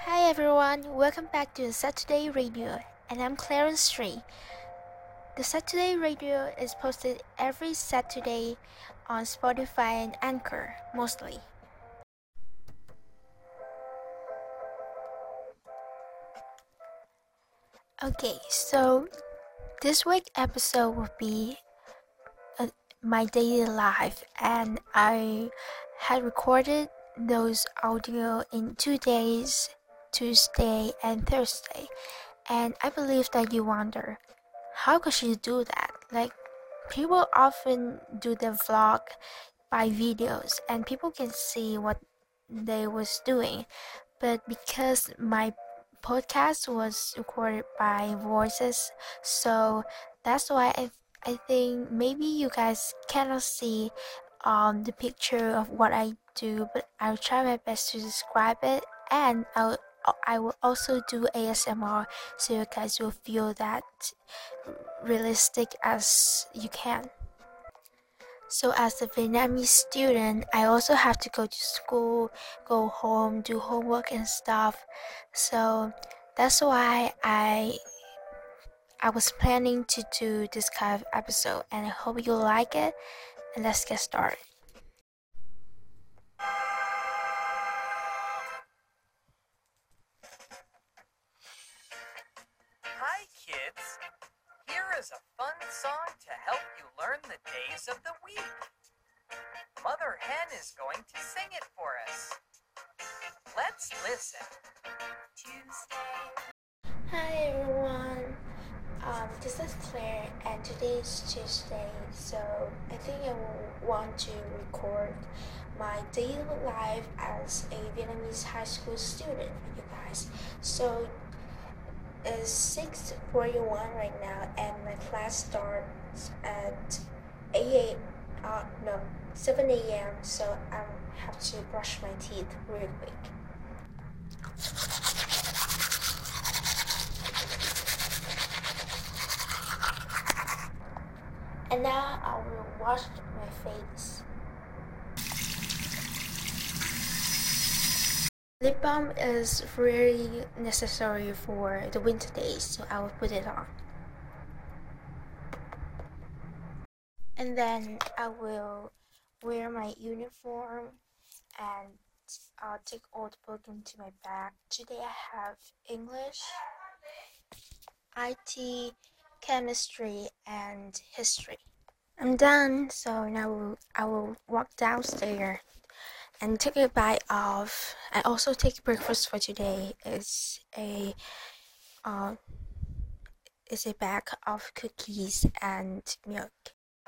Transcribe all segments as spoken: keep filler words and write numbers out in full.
Hi everyone, welcome back to Saturday Radio, and I'm Clarence Trie. The Saturday Radio is posted every Saturday on Spotify and Anchor, mostly. Okay, so this week's episode will be uh, my daily life, and I had recorded those audio in two days, Tuesday and Thursday, and I believe that you wonder, how could she do that? Like, people often do the vlog by videos, and people can see what they was doing, but because my podcast was recorded by voices, so that's why I, I think maybe you guys cannot see um the picture of what I do, but I'll try my best to describe it, and I'll I will also do A S M R, so you guys will feel that realistic as you can. So as a Vietnamese student, I also have to go to school, go home, do homework and stuff. So that's why I I was planning to do this kind of episode, and I hope you like it. And let's get started. Is a fun song to help you learn the days of the week. Mother Hen is going to sing it for us. Let's listen. Tuesday. Hi everyone. Um, this is Claire, and today is Tuesday, so I think I will want to record my daily life as a Vietnamese high school student for you guys. So it's six forty-one right now, and my class starts at eight, uh, no, seven a.m. so I have to brush my teeth real quick. And now I will wash my face. Lip balm is really necessary for the winter days, so I will put it on. And then I will wear my uniform and I'll take all the book into my bag. Today I have English, I T, chemistry, and history. I'm done, so now I will walk downstairs and take a bite of. I also take breakfast for today. It's a, uh, it's a bag of cookies and milk.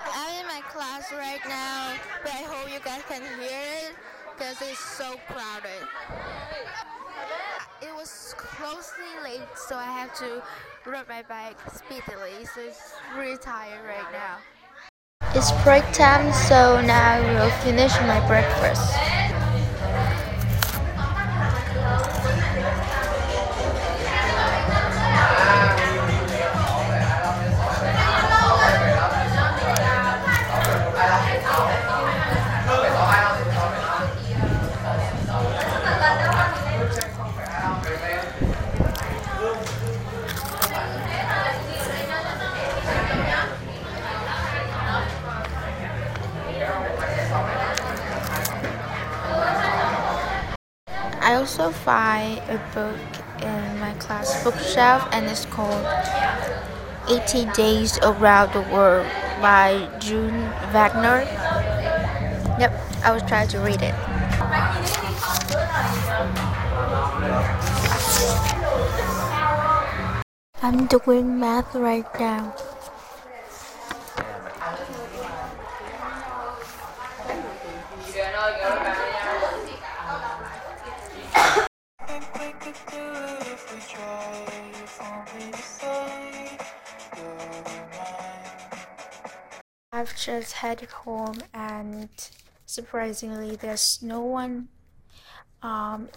I'm in my class right now, but I hope you guys can hear it because it's so crowded. It was closely late, so I have to ride my bike speedily. So it's really tired right now. It's break time, so now I will finish my breakfast. I also find a book in my class bookshelf, and it's called eighty days Around the World by June Wagner. Yep, I will try to read it. I'm doing math right now. I've just headed home, and surprisingly there's no one um,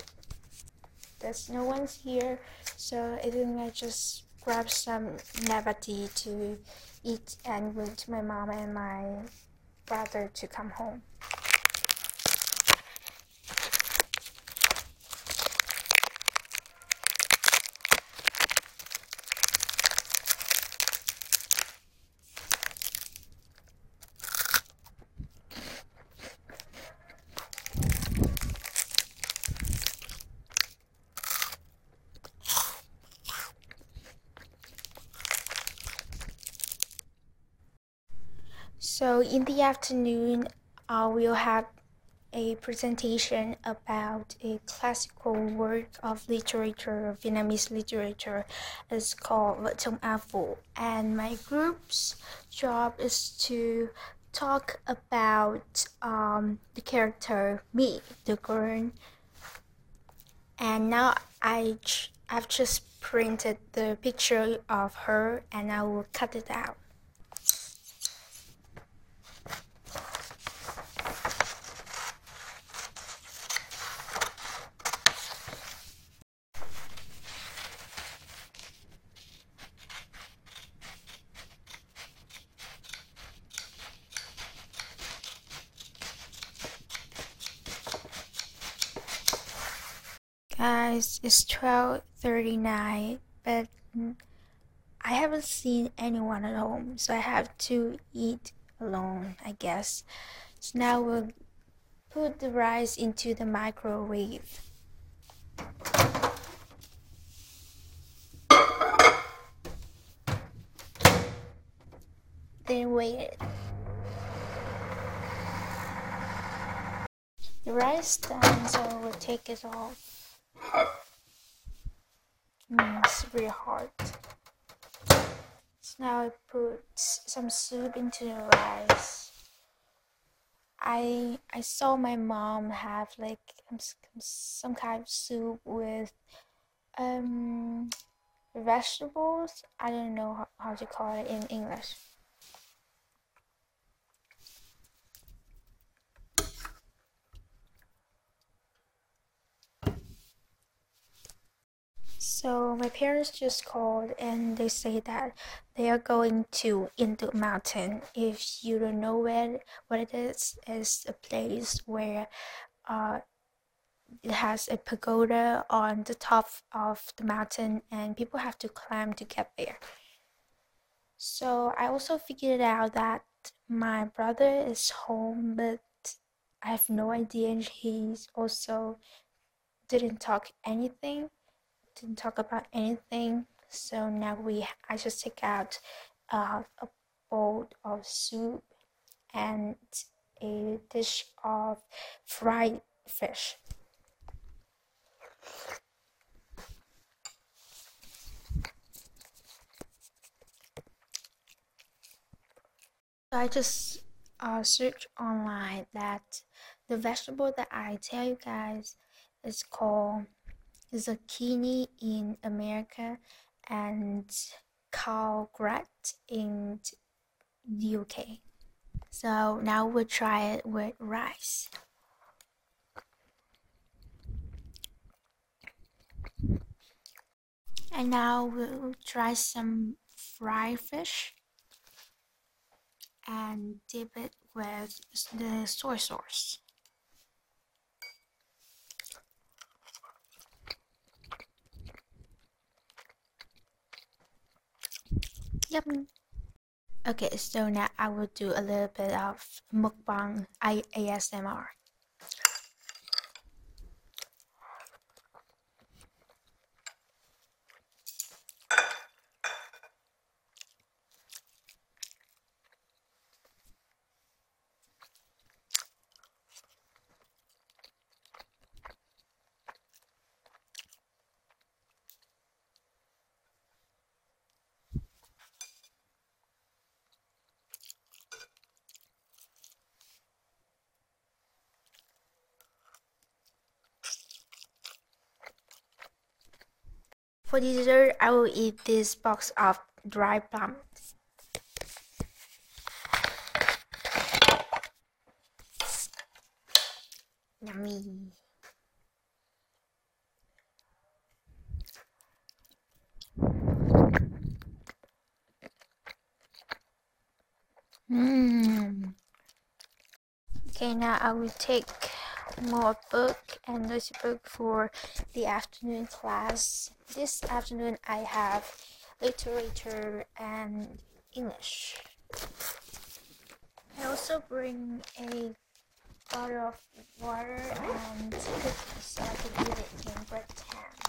there's no one here, so I think I just grab some navati to eat and wait for my mom and my brother to come home. So in the afternoon, I will have a presentation about a classical work of literature, Vietnamese literature. It's called Vợ chồng A Phú, and my group's job is to talk about um, the character me, the girl. And now I ch- I've just printed the picture of her, and I will cut it out. Guys, it's twelve thirty-nine, but I haven't seen anyone at home, so I have to eat alone, I guess. So now we'll put the rice into the microwave. Then wait. The rice is done, so we'll take it off. Mm, it's really hard. So now I put some soup into the rice. I I saw my mom have like some kind of soup with um vegetables. I don't know how, how to call it in English. So my parents just called and they say that they are going to Indu Mountain. If you don't know where what it is, it's a place where uh, it has a pagoda on the top of the mountain and people have to climb to get there. So I also figured out that my brother is home, but I have no idea, and he's also didn't talk anything. Didn't talk about anything, so now we I just take out uh, a bowl of soup and a dish of fried fish. I just uh, searched online that the vegetable that I tell you guys is called zucchini in America and courgette in the U K. So now we'll try it with rice. And now we'll try some fried fish and dip it with the soy sauce. Yum. Okay, so now I will do a little bit of mukbang A S M R. For dessert, I will eat this box of dry plums. Yummy. Okay, now I will take more book and notebook for the afternoon class. This afternoon I have literature and English. I also bring a bottle of water and cookies so I can eat it in break time.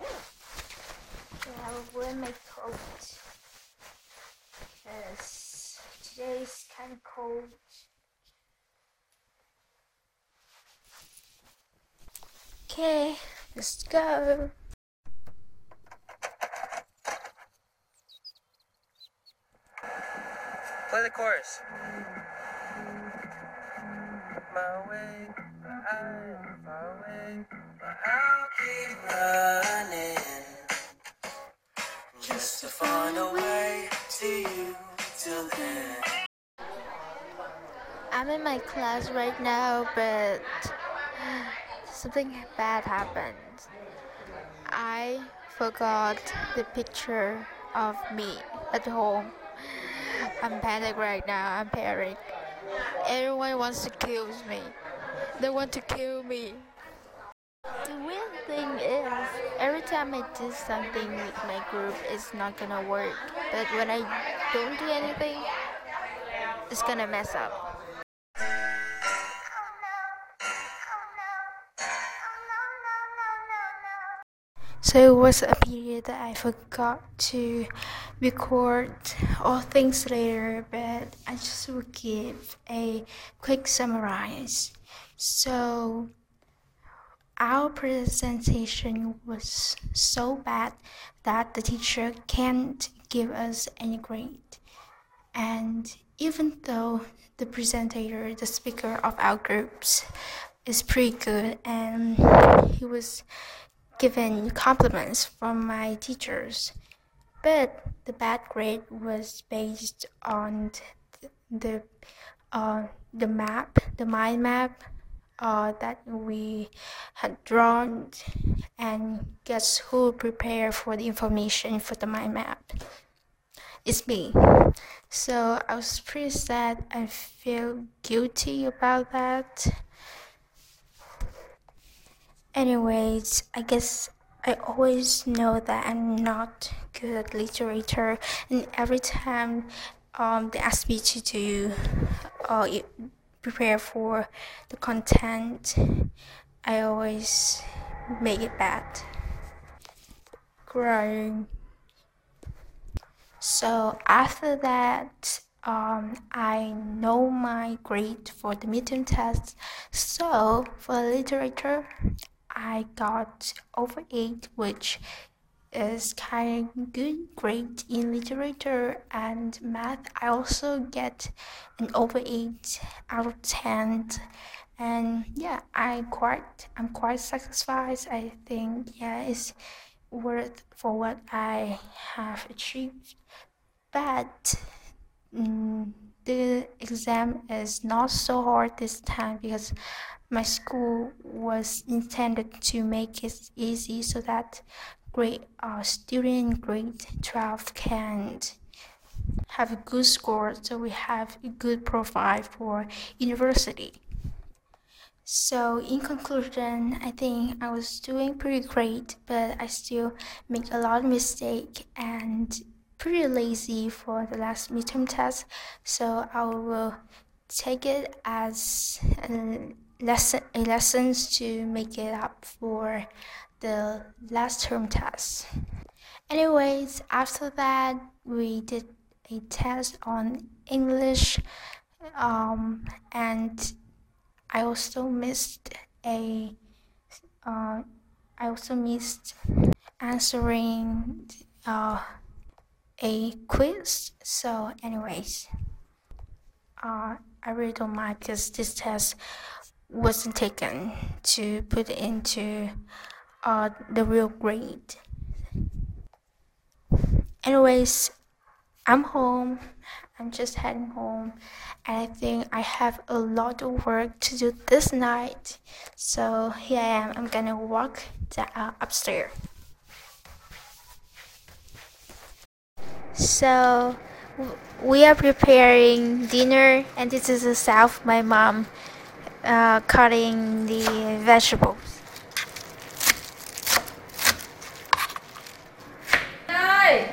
Okay, I will wear my coat because today is kind of cold. Okay, let's go. Play the chorus. My way, I'm far away, but I'll keep running just to find a way to you till then. I'm in my class right now, but something bad happened. I forgot the picture of me at home. I'm panicked right now. I'm panicked. Everyone wants to kill me. They want to kill me. The weird thing is, every time I do something with my group, it's not gonna work. But when I don't do anything, it's gonna mess up. So it was a period that I forgot to record all things later, but I just will give a quick summarize. So our presentation was so bad that the teacher can't give us any grade. And even though the presenter, the speaker of our groups, is pretty good and he was given compliments from my teachers, but the bad grade was based on the uh, the map, the mind map uh, that we had drawn, and guess who prepared for the information for the mind map? It's me. So I was pretty sad. I feel guilty about that. Anyways, I guess I always know that I'm not good at literature, and every time um, they ask me to do, uh, prepare for the content, I always make it bad. Crying. So after that, Um, I know my grade for the midterm test, so for literature, I got over eight, which is kind of good grade in literature, and math, I also get an over eight out of ten, and yeah, I quite, I'm quite satisfied. I think, yeah, it's worth for what I have achieved, but Mm, the exam is not so hard this time because my school was intended to make it easy so that grade uh, student grade twelve can have a good score, so we have a good profile for university. So in conclusion, I think I was doing pretty great, but I still make a lot of mistakes and pretty lazy for the last midterm test, so I will take it as a lesson, a lesson to make it up for the last term test. Anyways, after that, we did a test on English, um, and I also missed a, uh, I also missed answering, uh. a quiz. So anyways, uh, I really don't mind because this test wasn't taken to put into uh, the real grade. Anyways, I'm home. I'm just heading home, and I think I have a lot of work to do this night. So here I am. I'm gonna walk the, uh, upstairs. So we are preparing dinner, and this is the south. My mom uh, cutting the vegetables.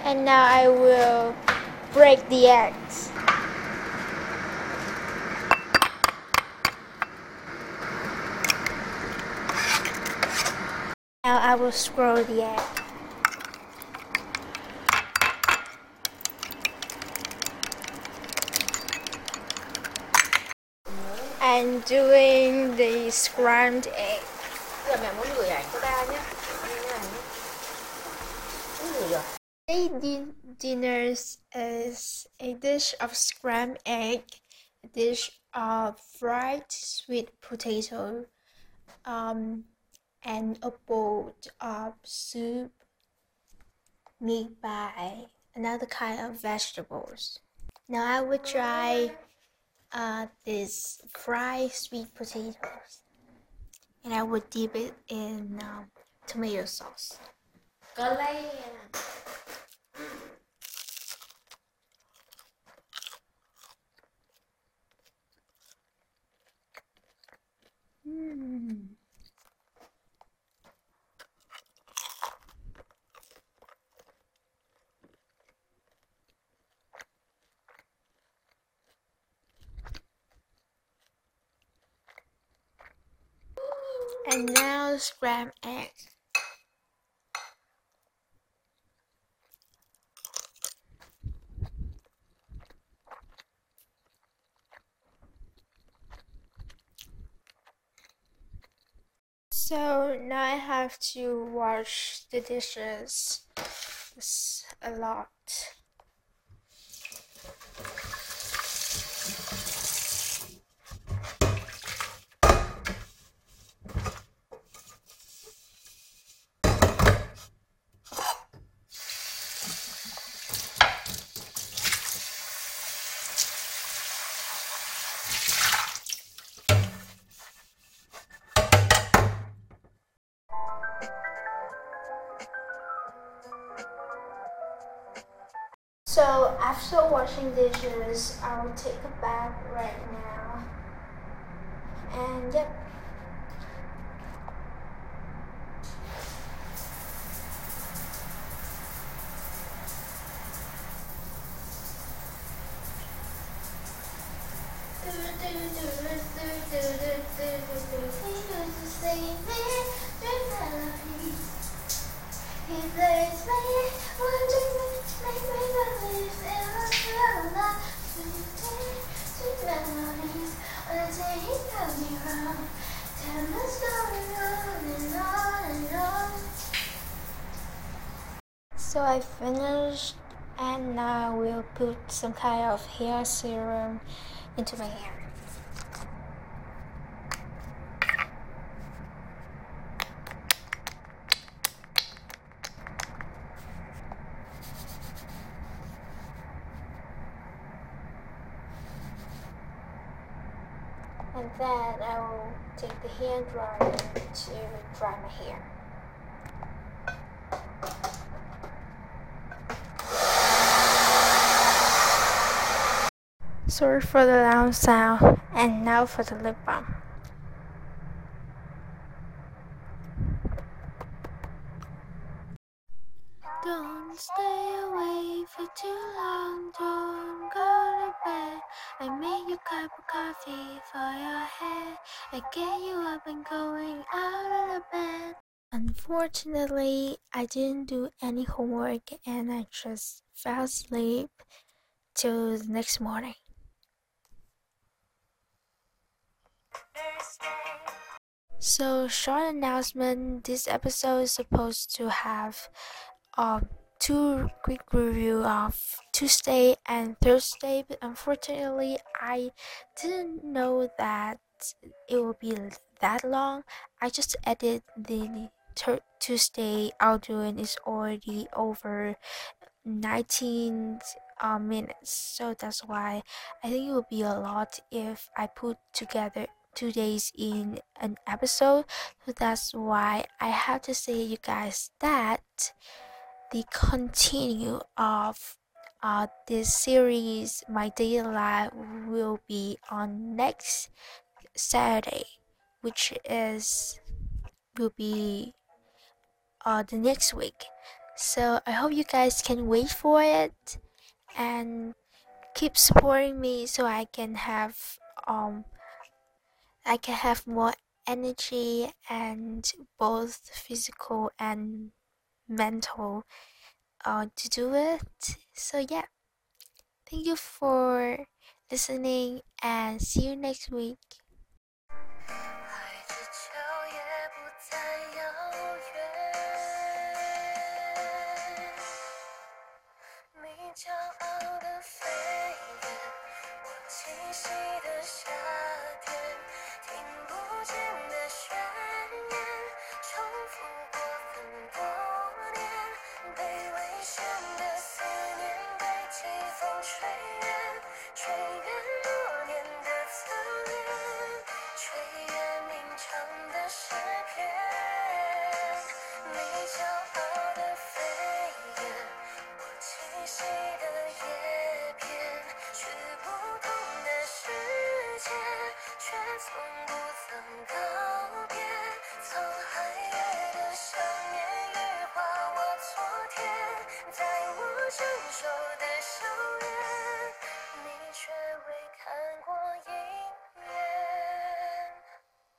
And now I will break the eggs. Now I will scroll the egg. I'm doing the scrambled egg. Today's dinner is a dish of scrambled egg, a dish of fried sweet potato, um, and a bowl of soup made by another kind of vegetables. Now I will try uh, this fried sweet potatoes, and I will dip it in um, tomato sauce. Mm. And now scrambled egg. So now I have to wash the dishes. It's a lot. So after washing dishes, I will take a bath right now, and yep. He plays me, wondering which make me believe in a real love. Sweet days, sweet memories, until he tells me wrong. Tell me story on and on and on. So I finished, and now I will put some kind of hair serum into my hair. And then I will take the hair dryer to dry my hair. Sorry for the loud sound, and now for the lip balm. Don't stay away for too long, don't go to bed. I make you a cup of coffee for your head. I get you up and going out of the bed. Unfortunately, I didn't do any homework, and I just fell asleep till the next morning. So, short announcement, this episode is supposed to have Um, two quick review of Tuesday and Thursday, but unfortunately I didn't know that it will be that long. I just edited the ter- Tuesday audio, and it's already over nineteen uh, minutes, so that's why I think it will be a lot if I put together two days in an episode. So that's why I have to say you guys that the continue of uh, this series, My Daily Life, will be on next Saturday, which is will be uh, the next week. So I hope you guys can wait for it and keep supporting me so I can have um I can have more energy and both physical and mental uh, to do it. So yeah, thank you for listening and see you next week.